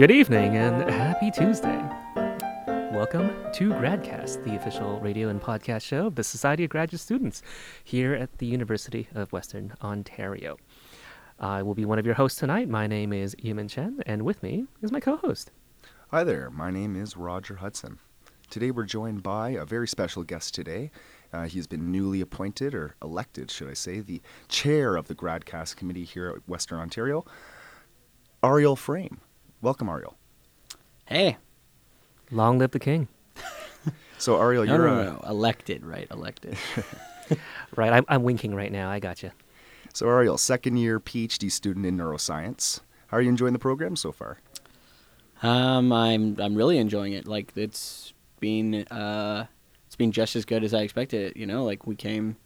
Good evening and happy Tuesday. Welcome to GradCast, the official radio and podcast show of the Society of Graduate Students here at the University of Western Ontario. I will be one of your hosts tonight. My name is Yemin Chen, and with me is my co-host. Hi there, my name is Roger Hudson. Today we're joined by a very special guest today. He's been newly appointed, or elected, should I say, the chair of the GradCast committee here at Western Ontario, Ariel Frame. Welcome, Ariel. Hey. Long live the king. So, Ariel, you're... No. Elected. Right, I'm winking right now. I gotcha. So, Ariel, second-year PhD student in neuroscience. How are you enjoying the program so far? I'm really enjoying it. Like, it's been just as good as I expected it, you know? Like, we came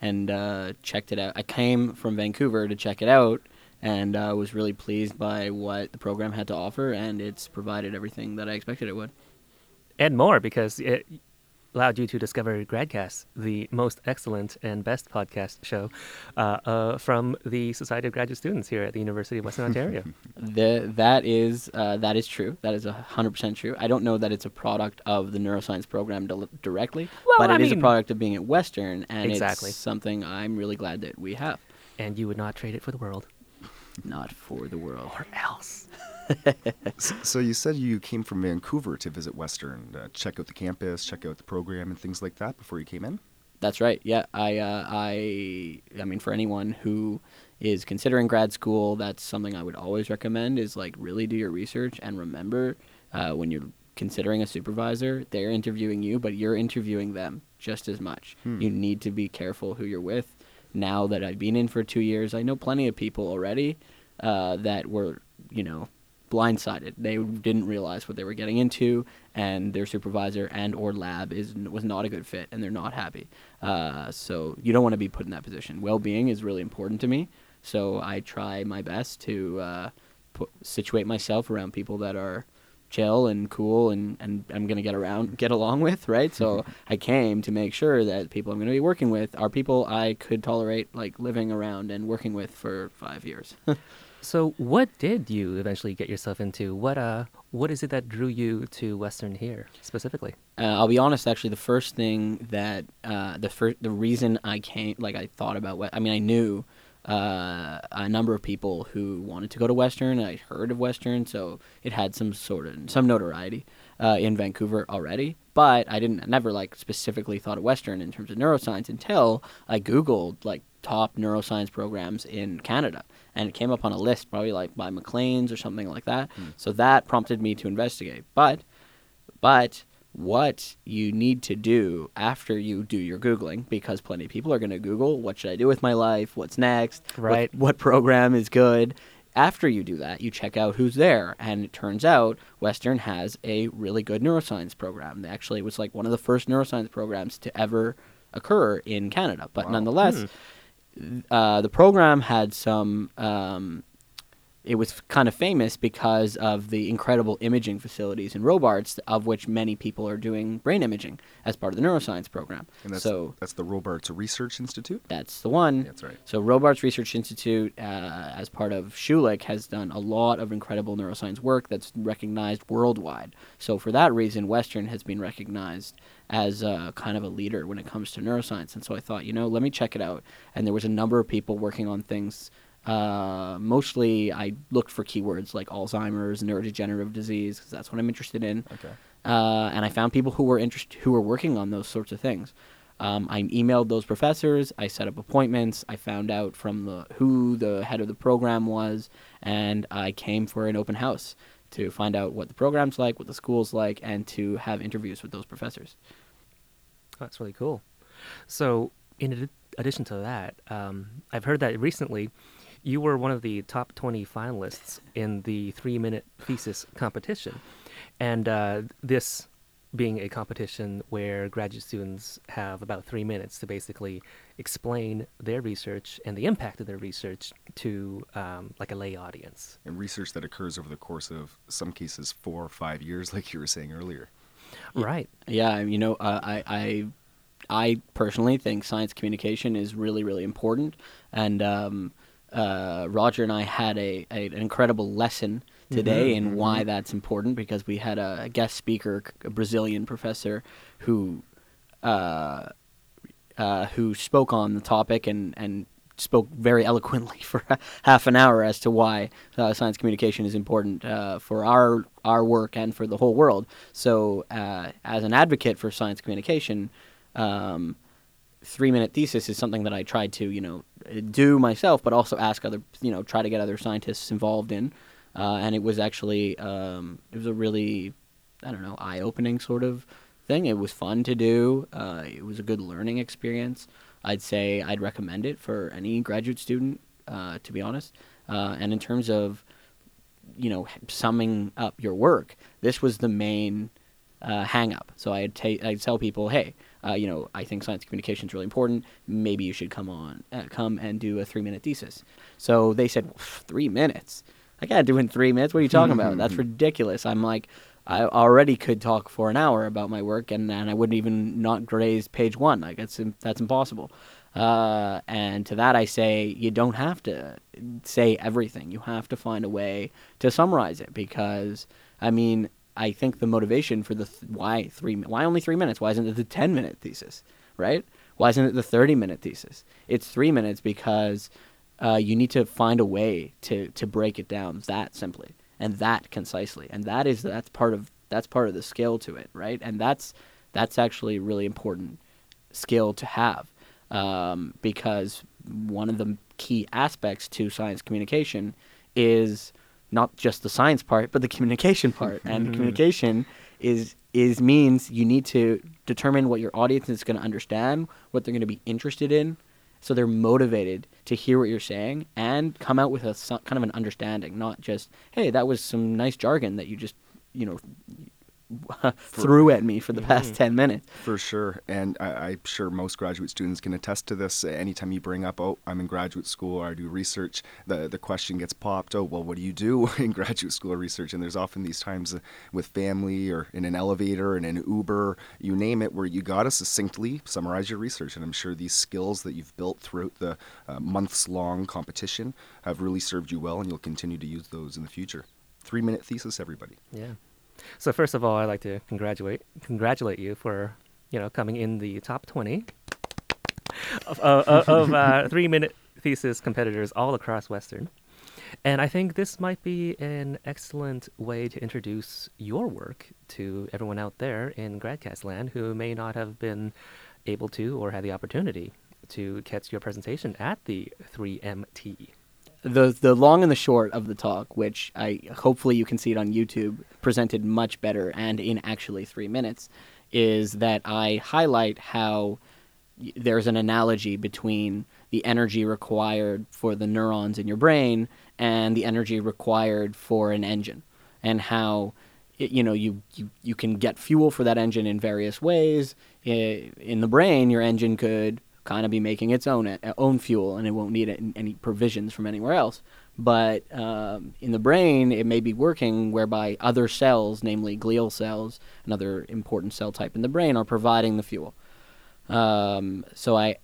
and checked it out. I came from Vancouver to check it out, and I was really pleased by what the program had to offer, and it's provided everything that I expected it would. And more, because it allowed you to discover GradCast, the most excellent and best podcast show from the Society of Graduate Students here at the University of Western Ontario. That is true. That is 100% true. I don't know that it's a product of the neuroscience program directly, well, but it is a product of being at Western, and It's something I'm really glad that we have. And you would not trade it for the world. Not for the world. Or else. So you said you came from Vancouver to visit Western, check out the campus, check out the program and things like that before you came in? That's right, yeah. I mean, for anyone who is considering grad school, that's something I would always recommend is, like, really do your research and remember when you're considering a supervisor, they're interviewing you, but you're interviewing them just as much. You need to be careful who you're with. Now that I've been in for 2 years, I know plenty of people already that were, you know, blindsided. They didn't realize what they were getting into, and their supervisor and or lab was not a good fit, and they're not happy. So you don't want to be put in that position. Well-being is really important to me, so I try my best to situate myself around people that are chill and cool and I'm going to get along with, right? So I came to make sure that people I'm going to be working with are people I could tolerate, like, living around and working with for 5 years. So what did you eventually get yourself into? What is it that drew you to Western here specifically? I'll be honest, actually, the first thing that the reason I came, like, I thought about what, I mean, I knew a number of people who wanted to go to Western. I'd heard of Western, so it had some notoriety in Vancouver already. But I never like specifically thought of Western in terms of neuroscience until I Googled, like, top neuroscience programs in Canada, and it came up on a list probably like by Maclean's or something like that. So that prompted me to investigate. But what you need to do after you do your Googling, because plenty of people are going to Google, what should I do with my life, what's next, right? What program is good. After you do that, you check out who's there, and it turns out Western has a really good neuroscience program. They actually was like one of the first neuroscience programs to ever occur in Canada, but nonetheless, the program had some... It was kind of famous because of the incredible imaging facilities in Robarts, of which many people are doing brain imaging as part of the neuroscience program. And that's the Robarts Research Institute? That's the one. That's right. So Robarts Research Institute, as part of Schulich, has done a lot of incredible neuroscience work that's recognized worldwide. So for that reason, Western has been recognized as kind of a leader when it comes to neuroscience. And so I thought, you know, let me check it out. And there was a number of people working on things. Mostly I looked for keywords like Alzheimer's, neurodegenerative disease, because that's what I'm interested in. Okay. And I found people who were working on those sorts of things. I emailed those professors, I set up appointments, I found out from who the head of the program was, and I came for an open house to find out what the program's like, what the school's like, and to have interviews with those professors. Oh, that's really cool. So in addition to that, I've heard that recently you were one of the top 20 finalists in the 3-minute thesis competition. And this being a competition where graduate students have about 3 minutes to basically explain their research and the impact of their research to like a lay audience. And research that occurs over the course of, some cases, 4 or 5 years, like you were saying earlier. Right. Yeah, you know, I personally think science communication is really, really important. And Roger and I had an incredible lesson today and why that's important, because we had a guest speaker, a Brazilian professor who spoke on the topic and spoke very eloquently for half an hour as to why science communication is important for our work and for the whole world. So as an advocate for science communication, 3-minute thesis is something that I tried to, do myself, but also ask other, try to get other scientists involved in. And it was actually, it was a really, eye-opening sort of thing. It was fun to do. It was a good learning experience. I'd say I'd recommend it for any graduate student, to be honest. And in terms of, summing up your work, this was the main hang-up. So I'd tell people, hey, I think science communication is really important. Maybe you should come and do a 3-minute thesis. So they said, 3 minutes? I can't do it in 3 minutes. What are you talking about? That's ridiculous. I'm like, I already could talk for an hour about my work, and I wouldn't even not graze page one. Like, that's impossible. And to that I say, you don't have to say everything. You have to find a way to summarize it, because, I think the motivation for why only 3 minutes? Why isn't it the 10-minute thesis, right? Why isn't it the 30-minute thesis? It's 3 minutes because you need to find a way to break it down that simply and that concisely, and that's part of the skill to it, right? And that's actually a really important skill to have, because one of the key aspects to science communication is not just the science part, but the communication part. And communication means you need to determine what your audience is going to understand, what they're going to be interested in, so they're motivated to hear what you're saying and come out with a kind of an understanding, not just, hey, that was some nice jargon that you just, threw at me for the past 10 minutes. For sure. And I'm sure most graduate students can attest to this. Anytime you bring up, oh, I'm in graduate school or I do research, the question gets popped, oh, well, what do you do in graduate school or research? And there's often these times with family or in an elevator, in an Uber, you name it, where you got to succinctly summarize your research. And I'm sure these skills that you've built throughout the months-long competition have really served you well, and you'll continue to use those in the future. 3-minute thesis, everybody. Yeah. So first of all, I'd like to congratulate you for, coming in the top 20 of 3-minute thesis competitors all across Western. And I think this might be an excellent way to introduce your work to everyone out there in GradCast land who may not have been able to or had the opportunity to catch your presentation at the 3MT. The long and the short of the talk, which hopefully you can see it on YouTube, presented much better and in actually 3 minutes, is that I highlight how there's an analogy between the energy required for the neurons in your brain and the energy required for an engine, and how you can get fuel for that engine in various ways. In the brain, your engine could kind of be making its own fuel, and it won't need any provisions from anywhere else. But in the brain, it may be working whereby other cells, namely glial cells, another important cell type in the brain, are providing the fuel. So in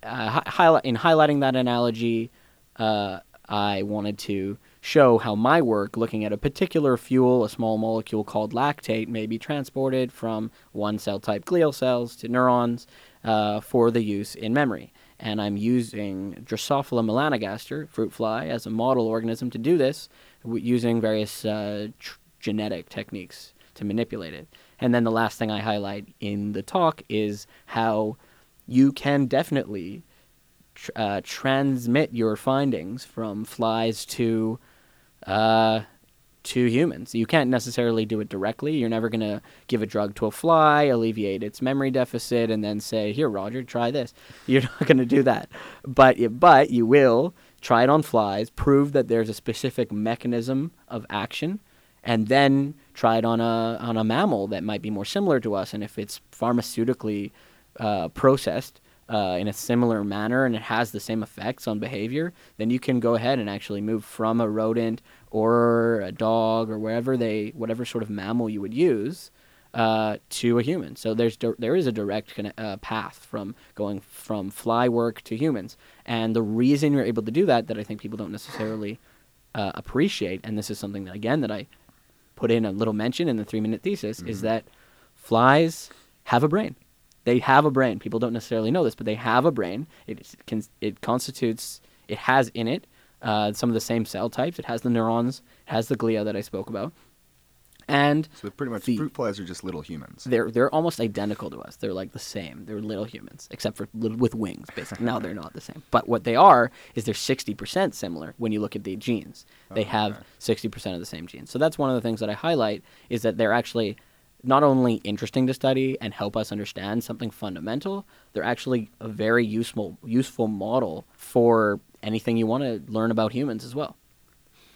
highlighting that analogy, I wanted to show how my work, looking at a particular fuel, a small molecule called lactate, may be transported from one cell type, glial cells, to neurons, for the use in memory. And I'm using Drosophila melanogaster, fruit fly, as a model organism to do this, using various genetic techniques to manipulate it. And then the last thing I highlight in the talk is how you can definitely transmit your findings from flies to humans. You can't necessarily do it directly. You're never going to give a drug to a fly, alleviate its memory deficit, and then say, here, Roger, try this. You're not going to do that. But you will try it on flies, prove that there's a specific mechanism of action, and then try it on a mammal that might be more similar to us. And if it's pharmaceutically processed in a similar manner and it has the same effects on behavior, then you can go ahead and actually move from a rodent or a dog or whatever sort of mammal you would use to a human. So there is a direct path from going from fly work to humans. And the reason you're able to do that I think people don't necessarily appreciate, and this is something that I put in a little mention in the 3-minute thesis, is that flies have a brain. They have a brain. People don't necessarily know this, but they have a brain. It has in it some of the same cell types. It has the neurons. It has the glia that I spoke about. And so pretty much fruit flies are just little humans. They're almost identical to us. They're like the same. They're little humans, except for with wings, basically. Now they're not the same. But what they are is they're 60% similar when you look at the genes. They have 60% of the same genes. So that's one of the things that I highlight is that they're actually not only interesting to study and help us understand something fundamental, they're actually a very useful model for anything you want to learn about humans as well.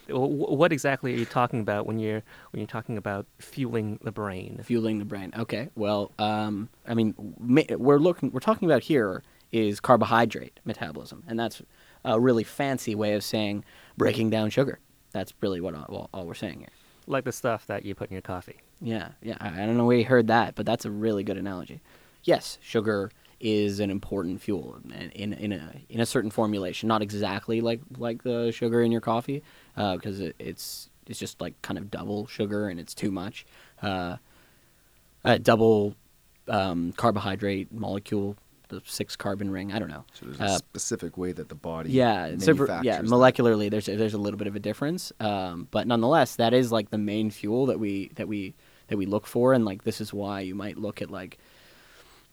What exactly are you talking about when you're talking about fueling the brain? Fueling the brain. Okay. Well, I mean, we're talking about here is carbohydrate metabolism, and that's a really fancy way of saying breaking down sugar. That's really what all we're saying here. Like the stuff that you put in your coffee. Yeah. I don't know where you heard that, but that's a really good analogy. Yes, sugar is an important fuel in a certain formulation, not exactly like the sugar in your coffee, because it's just like kind of double sugar and it's too much, double carbohydrate molecule, the 6 carbon ring. I don't know. So there's a specific way that the body manufactures molecularly that. There's a little bit of a difference, but nonetheless that is like the main fuel that we look for, and like this is why you might look at like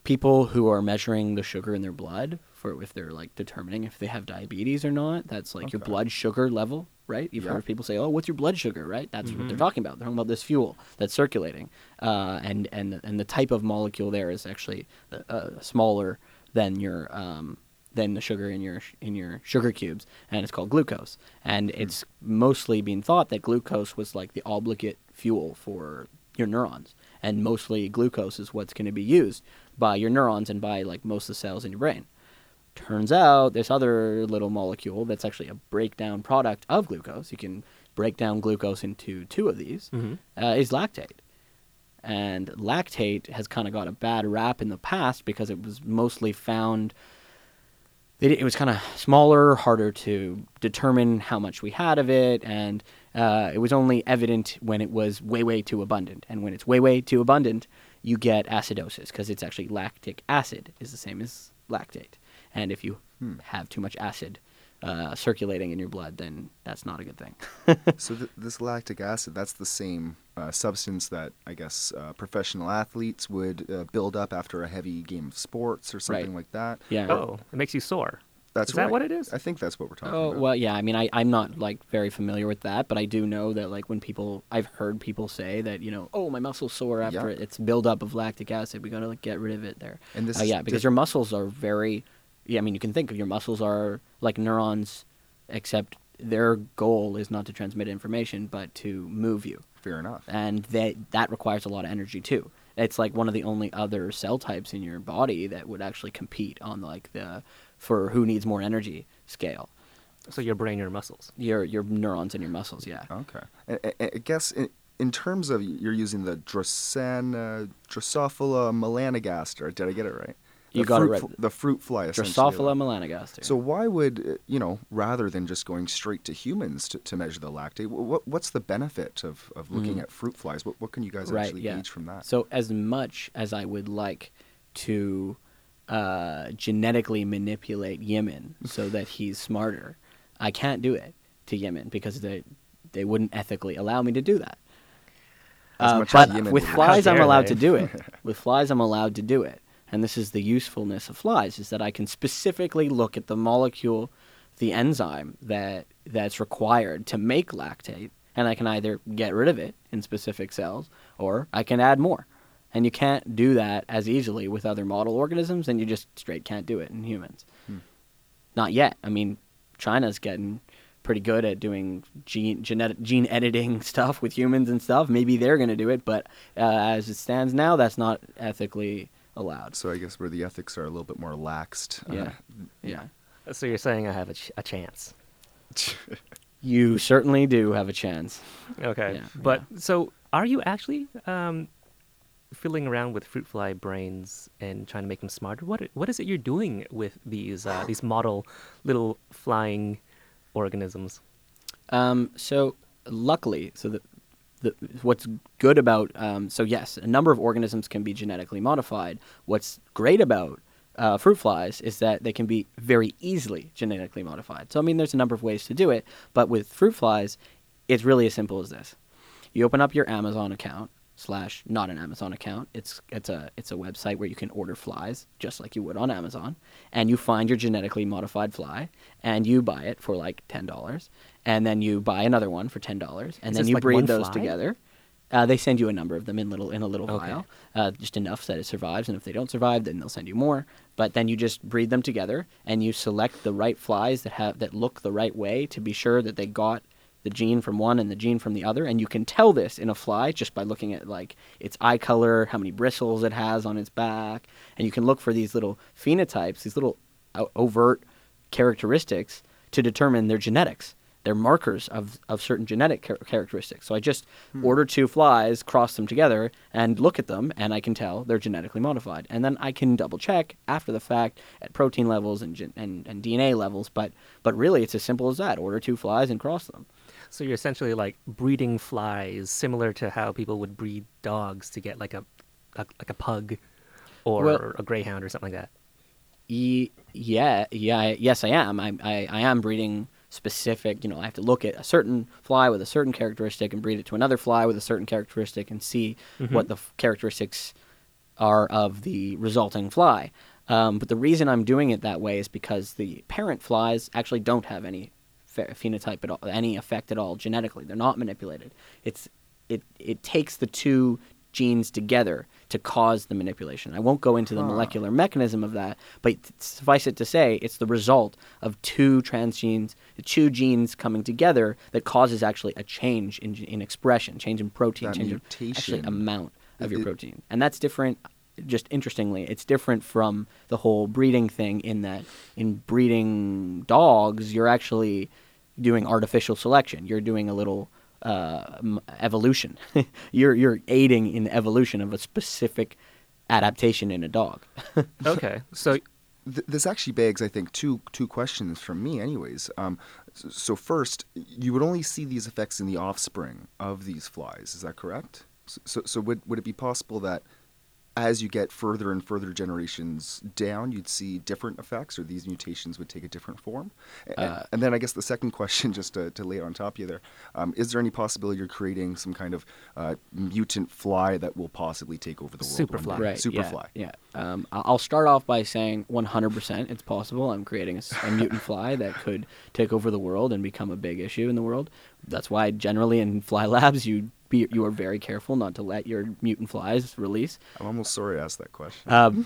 people who are measuring the sugar in their blood for if they're like determining if they have diabetes or not. That's like your blood sugar level, right? You've heard people say, "Oh, what's your blood sugar?" Right? That's what they're talking about. They're talking about this fuel that's circulating, and the type of molecule there is actually smaller than your than the sugar in your sugar cubes, and it's called glucose. And it's mostly been thought that glucose was like the obligate fuel for your neurons, and mostly glucose is what's going to be used by your neurons and by like most of the cells in your brain. Turns out this other little molecule that's actually a breakdown product of glucose, you can break down glucose into 2 of these, is lactate. And lactate has kind of got a bad rap in the past because it was mostly found, it was kind of smaller, harder to determine how much we had of it, and it was only evident when it was way, way too abundant. And when it's way, way too abundant, you get acidosis because it's actually lactic acid is the same as lactate. And if you have too much acid circulating in your blood, then that's not a good thing. So this lactic acid, that's the same substance that I guess professional athletes would build up after a heavy game of sports or something like that. Yeah. Oh, it makes you sore. Is that what it is? I think that's what we're talking about. Oh, well, yeah. I mean, I'm not, like, very familiar with that, but I do know that, like, when people... I've heard people say that, you know, oh, my muscle's sore after it's buildup of lactic acid. We got to, like, get rid of it there. And this because your muscles are very... Yeah, I mean, you can think of your muscles are like neurons, except their goal is not to transmit information, but to move you. Fair enough. And that requires a lot of energy, too. It's, like, one of the only other cell types in your body that would actually compete on, like, the... for who needs more energy scale. So your brain, your muscles. Your neurons and your muscles, yeah. Okay. I guess in terms of, you're using the Drosophila melanogaster. Did I get it right? You got it right. The fruit fly, essentially. Drosophila melanogaster. So why would, rather than just going straight to humans to measure the lactate, what's the benefit of looking at fruit flies? What can you guys actually gauge from that? So as much as I would like to... genetically manipulate Yemin so that he's smarter, I can't do it to Yemin because they wouldn't ethically allow me to do that. But with flies, I'm allowed to do it. With flies, I'm allowed to do it. And this is the usefulness of flies, is that I can specifically look at the molecule, the enzyme that's required to make lactate, and I can either get rid of it in specific cells or I can add more. And you can't do that as easily with other model organisms, and you just straight can't do it in humans. Not yet. I mean, China's getting pretty good at doing gene editing stuff with humans and stuff. Maybe they're going to do it, but as it stands now, that's not ethically allowed. So I guess where the ethics are a little bit more laxed. Yeah. So you're saying I have a chance? You certainly do have a chance. Okay. Yeah, but so are you actually... fiddling around with fruit fly brains and trying to make them smarter? What is it you're doing with these model little flying organisms? So luckily, so the what's good about, so yes, a number of organisms can be genetically modified. What's great about fruit flies is that they can be very easily genetically modified. So, I mean, there's a number of ways to do it, but with fruit flies, it's really as simple as this. You open up your Amazon account, slash not an Amazon account. It's a website where you can order flies just like you would on Amazon, and you find your genetically modified fly and you buy it for like $10, and then you buy another one for $10, and then you like breed those together. They send you a number of them in a little vial, just enough that it survives, and if they don't survive, then they'll send you more. But then you just breed them together, and you select the right flies that look the right way to be sure that they got the gene from one and the gene from the other. And you can tell this in a fly just by looking at like its eye color, how many bristles it has on its back. And you can look for these little phenotypes, these little overt characteristics to determine their genetics. They're markers of certain genetic characteristics. So I just order two flies, cross them together, and look at them, and I can tell they're genetically modified. And then I can double-check after the fact at protein levels and DNA levels, but really it's as simple as that. Order two flies and cross them. So you're essentially like breeding flies, similar to how people would breed dogs to get like a pug or a greyhound or something like that. Yes, I am. I am breeding specific, I have to look at a certain fly with a certain characteristic and breed it to another fly with a certain characteristic and see what the characteristics are of the resulting fly. But the reason I'm doing it that way is because the parent flies actually don't have any phenotype at all, any effect at all genetically. They're not manipulated. It takes the two genes together to cause the manipulation. I won't go into the molecular mechanism of that, but suffice it to say, it's the result of two transgenes, two genes coming together that causes actually a change in expression, change in protein, that change mutation. In actually amount of your protein. And that's different. Just interestingly, it's different from the whole breeding thing in that in breeding dogs, you're actually doing artificial selection. You're doing a little evolution. You're aiding in the evolution of a specific adaptation in a dog. Okay. So this actually begs, I think, two questions from me anyways. So first, you would only see these effects in the offspring of these flies. Is that correct? So would it be possible that as you get further and further generations down, you'd see different effects, or these mutations would take a different form? And then I guess the second question, just to lay on top of you there, is there any possibility you're creating some kind of mutant fly that will possibly take over the world? Superfly. Right, Superfly. Yeah. I'll start off by saying 100% it's possible. I'm creating a mutant fly that could take over the world and become a big issue in the world. That's why generally in fly labs you are very careful not to let your mutant flies release. I'm almost sorry I asked that question.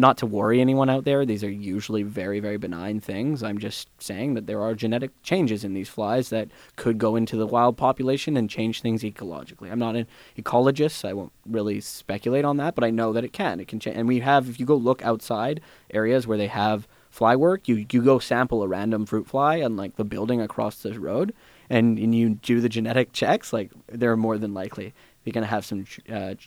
Not to worry anyone out there. These are usually very, very benign things. I'm just saying that there are genetic changes in these flies that could go into the wild population and change things ecologically. I'm not an ecologist, so I won't really speculate on that, but I know that it can. It can change. And we have, if you go look outside areas where they have fly work, you go sample a random fruit fly on like the building across the road, and you do the genetic checks, like they're more than likely you're going to have some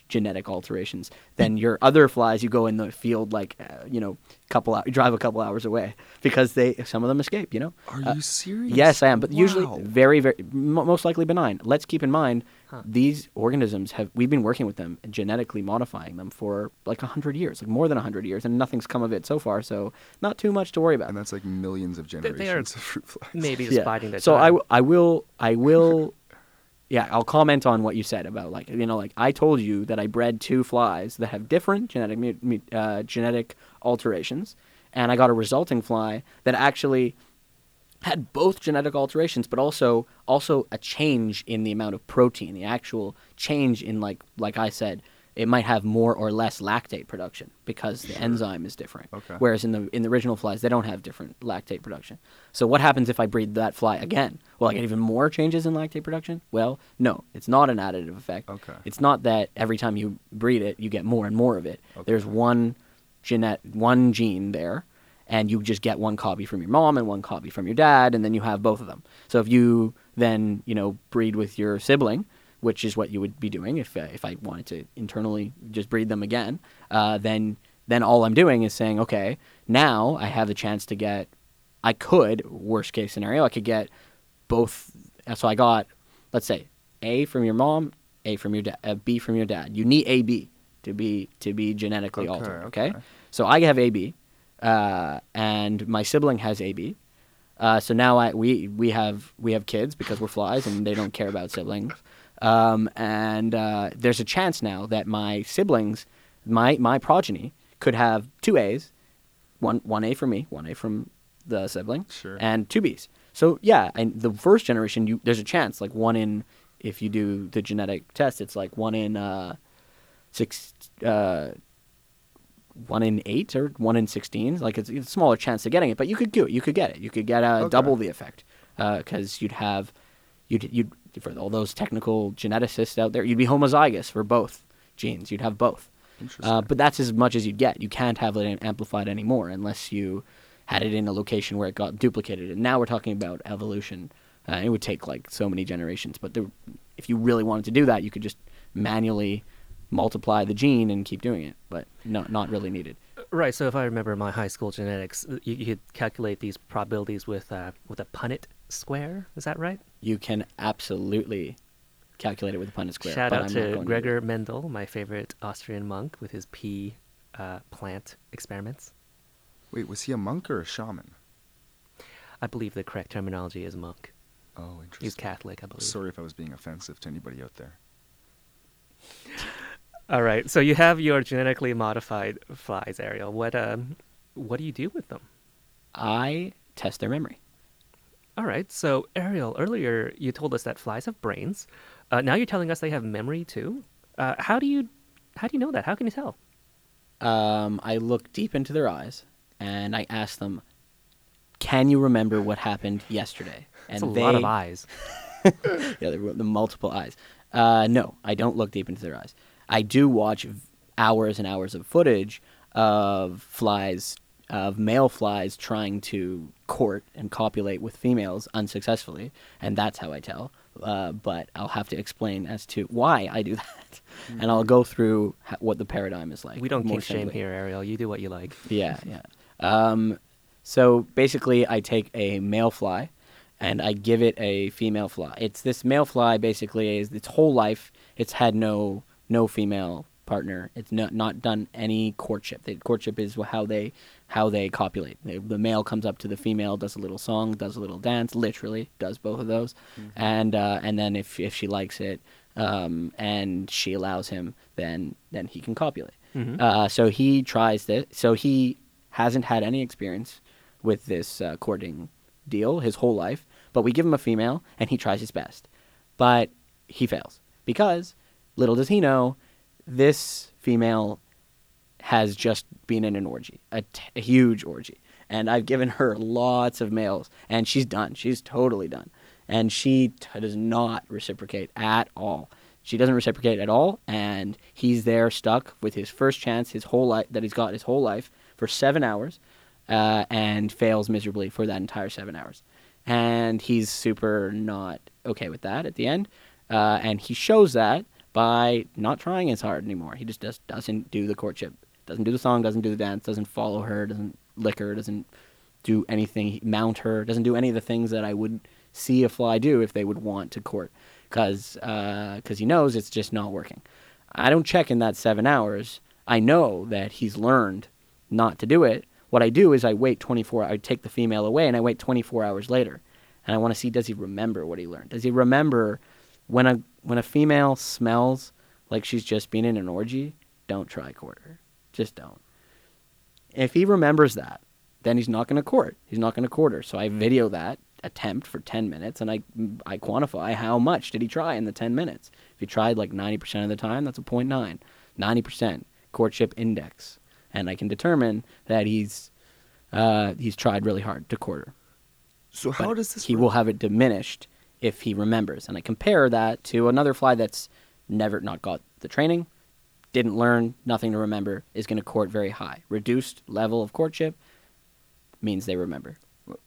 genetic alterations. Then your other flies, you go in the field, like drive a couple hours away because some of them escape. Are you serious? Yes, I am. But usually, very, very most likely benign. Let's keep in mind these organisms we've been working with them and genetically modifying them for like 100 years, like more than 100 years, and nothing's come of it so far. So not too much to worry about. And that's like millions of generations of fruit flies. Maybe just biding their time. So I will. Yeah, I'll comment on what you said about like I told you that I bred two flies that have different genetic alterations, and I got a resulting fly that actually had both genetic alterations, but also a change in the amount of protein, the actual change in like I said, it might have more or less lactate production because the enzyme is different. Okay. Whereas in the original flies, they don't have different lactate production. So what happens if I breed that fly again? Will I get even more changes in lactate production? Well, no, it's not an additive effect. Okay. It's not that every time you breed it, you get more and more of it. Okay. There's one gene there, and you just get one copy from your mom and one copy from your dad, and then you have both of them. So if you then, breed with your sibling, which is what you would be doing if I wanted to internally just breed them again, then all I'm doing is saying, okay, now I have the chance to get, worst case scenario, I could get both. So I got, let's say, A from your mom, A from your dad, B from your dad. You need AB to be genetically altered. Okay. So I have AB, and my sibling has AB. So now we have kids because we're flies and they don't care about siblings. And there's a chance now that my siblings, my progeny, could have two A's, one A from me, one A from the sibling, sure, and two B's. So yeah, and the first generation, there's a chance, like one in, if you do the genetic test, it's like one in one in 8 or one in 16. Like it's a smaller chance of getting it, but you could do it. You could get it. You could get double the effect because you'd for all those technical geneticists out there, you'd be homozygous for both genes. You'd have both. Interesting. But that's as much as you'd get. You can't have it amplified anymore unless you had it in a location where it got duplicated. And now we're talking about evolution. It would take like so many generations. But if you really wanted to do that, you could just manually multiply the gene and keep doing it. But no, not really needed. Right. So if I remember my high school genetics, you could calculate these probabilities with a Punnett square. Is that right? You can absolutely calculate it with a Punnett square. Shout out to Gregor Mendel, my favorite Austrian monk, with his pea plant experiments. Wait, was he a monk or a shaman? I believe the correct terminology is monk. Oh, interesting. He's Catholic, I believe. Sorry if I was being offensive to anybody out there. All right, so you have your genetically modified flies, Ariel. What do you do with them? I test their memory. All right, so Ariel, earlier you told us that flies have brains. Now you're telling us they have memory too. How do you know that? How can you tell? I look deep into their eyes and I ask them, "Can you remember what happened yesterday?" And that's a lot of eyes. Yeah, the multiple eyes. No, I don't look deep into their eyes. I do watch hours and hours of footage of flies. Of male flies trying to court and copulate with females unsuccessfully, and that's how I tell. But I'll have to explain as to why I do that, and I'll go through what the paradigm is like. We don't kink shame here, Ariel. You do what you like. Yeah. So basically, I take a male fly, and I give it a female fly. It's this male fly basically is its whole life. It's had no female partner. It's not done any courtship. The courtship is how they copulate. The male comes up to the female, does a little song, does a little dance, literally does both of those, and then if she likes it, and she allows him, then he can copulate. So he tries this. So he hasn't had any experience with this courting deal his whole life. But we give him a female, and he tries his best, but he fails because little does he know, this female has just been in an orgy, a huge orgy. And I've given her lots of males, and she's done. She's totally done. And she does not reciprocate at all. She doesn't reciprocate at all, and he's there stuck with his first chance his whole life that he's got his whole life for 7 hours and fails miserably for that entire 7 hours. And he's super not okay with that at the end, and he shows that by not trying as hard anymore. He just doesn't do the courtship, doesn't do the song, doesn't do the dance, doesn't follow her, doesn't lick her, doesn't do anything, mount her, doesn't do any of the things that I would see a fly do if they would want to court, because he knows it's just not working. I don't check in that 7 hours. I know that he's learned not to do it. What I do is I take the female away, and I wait 24 hours later, and I want to see, does he remember what he learned? Does he remember when a female smells like she's just been in an orgy, don't try court her. Just don't. If he remembers that, then he's not going to court. He's not going to court her. So I video that attempt for 10 minutes, and I quantify how much did he try in the 10 minutes. If he tried like 90% of the time, that's a 0.9. 90% courtship index. And I can determine that he's tried really hard to court her. So how but does this He work? Will have it diminished if he remembers. And I compare that to another fly that's never not got the training, didn't learn, nothing to remember, is going to court very high. Reduced level of courtship means they remember. Well,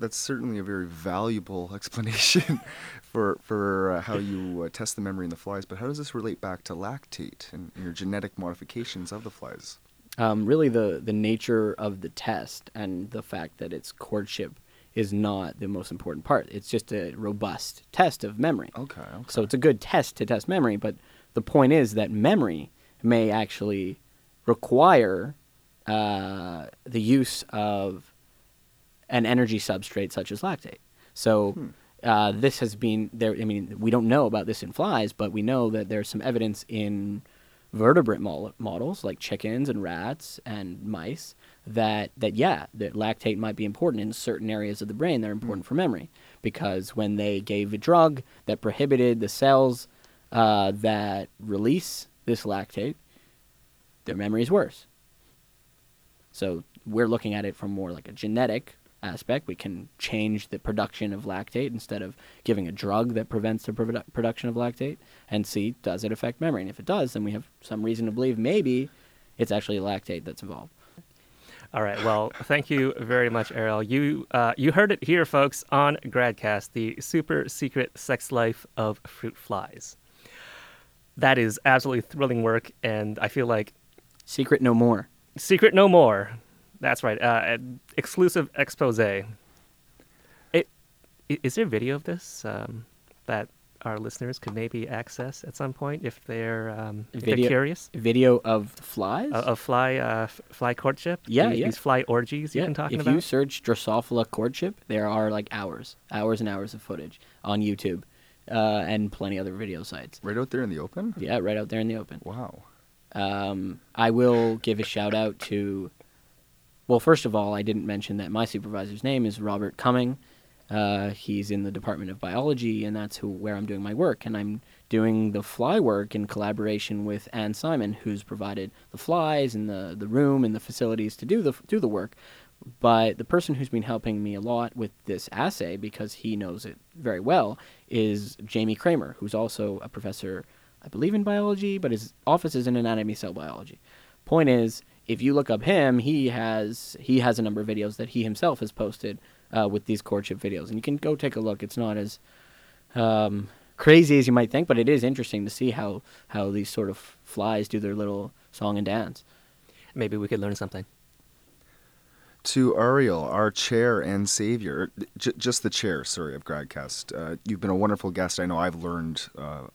that's certainly a very valuable explanation for how you test the memory in the flies. But how does this relate back to lactate and your genetic modifications of the flies? Really the nature of the test and the fact that it's courtship is not the most important part. It's just a robust test of memory. Okay. So it's a good test to test memory, but the point is that memory may actually require the use of an energy substrate such as lactate. So this has been there. I mean, we don't know about this in flies, but we know that there's some evidence in vertebrate models like chickens and rats and mice that lactate might be important in certain areas of the brain that are important for memory, because when they gave a drug that prohibited the cells that release this lactate, their memory is worse. So we're looking at it from more like a genetic aspect. We can change the production of lactate instead of giving a drug that prevents the production of lactate and see, does it affect memory? And if it does, then we have some reason to believe maybe it's actually lactate that's involved. All right. Well, thank you very much, Ariel. You heard it here, folks, on GradCast, the super secret sex life of fruit flies. That is absolutely thrilling work, and I feel like... Secret no more. Secret no more. That's right. Exclusive expose. Is there video of this that our listeners could maybe access at some point if they're curious? Video of the flies? Fly courtship? Yeah, These fly orgies you've been talking about? If you search Drosophila courtship, there are like hours and hours of footage on YouTube and plenty other video sites. Right out there in the open? Yeah, right out there in the open. Wow. I will give a shout out to... Well, first of all, I didn't mention that my supervisor's name is Robert Cumming. He's in the Department of Biology, and that's where I'm doing my work. And I'm doing the fly work in collaboration with Ann Simon, who's provided the flies and the room and the facilities to do the work. But the person who's been helping me a lot with this assay, because he knows it very well, is Jamie Kramer, who's also a professor, I believe, in biology, but his office is in anatomy cell biology. Point is... If you look up him, he has a number of videos that he himself has posted with these courtship videos. And you can go take a look. It's not as crazy as you might think, but it is interesting to see how these sort of flies do their little song and dance. Maybe we could learn something. To Ariel, our chair and savior, just the chair, of GradCast. You've been a wonderful guest. I know I've learned a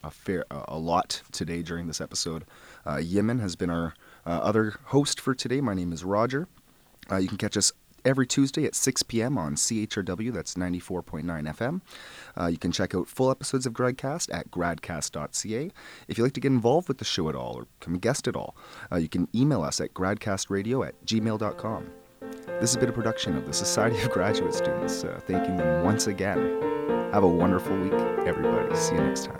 lot today during this episode. Yemin has been our... other host for today. My name is Roger. You can catch us every Tuesday at 6 p.m. on CHRW, that's 94.9 FM. You can check out full episodes of GradCast at gradcast.ca. If you'd like to get involved with the show at all or come guest at all, you can email us at gradcastradio@gmail.com. This has been a production of the Society of Graduate Students, thanking them once again. Have a wonderful week, everybody. See you next time.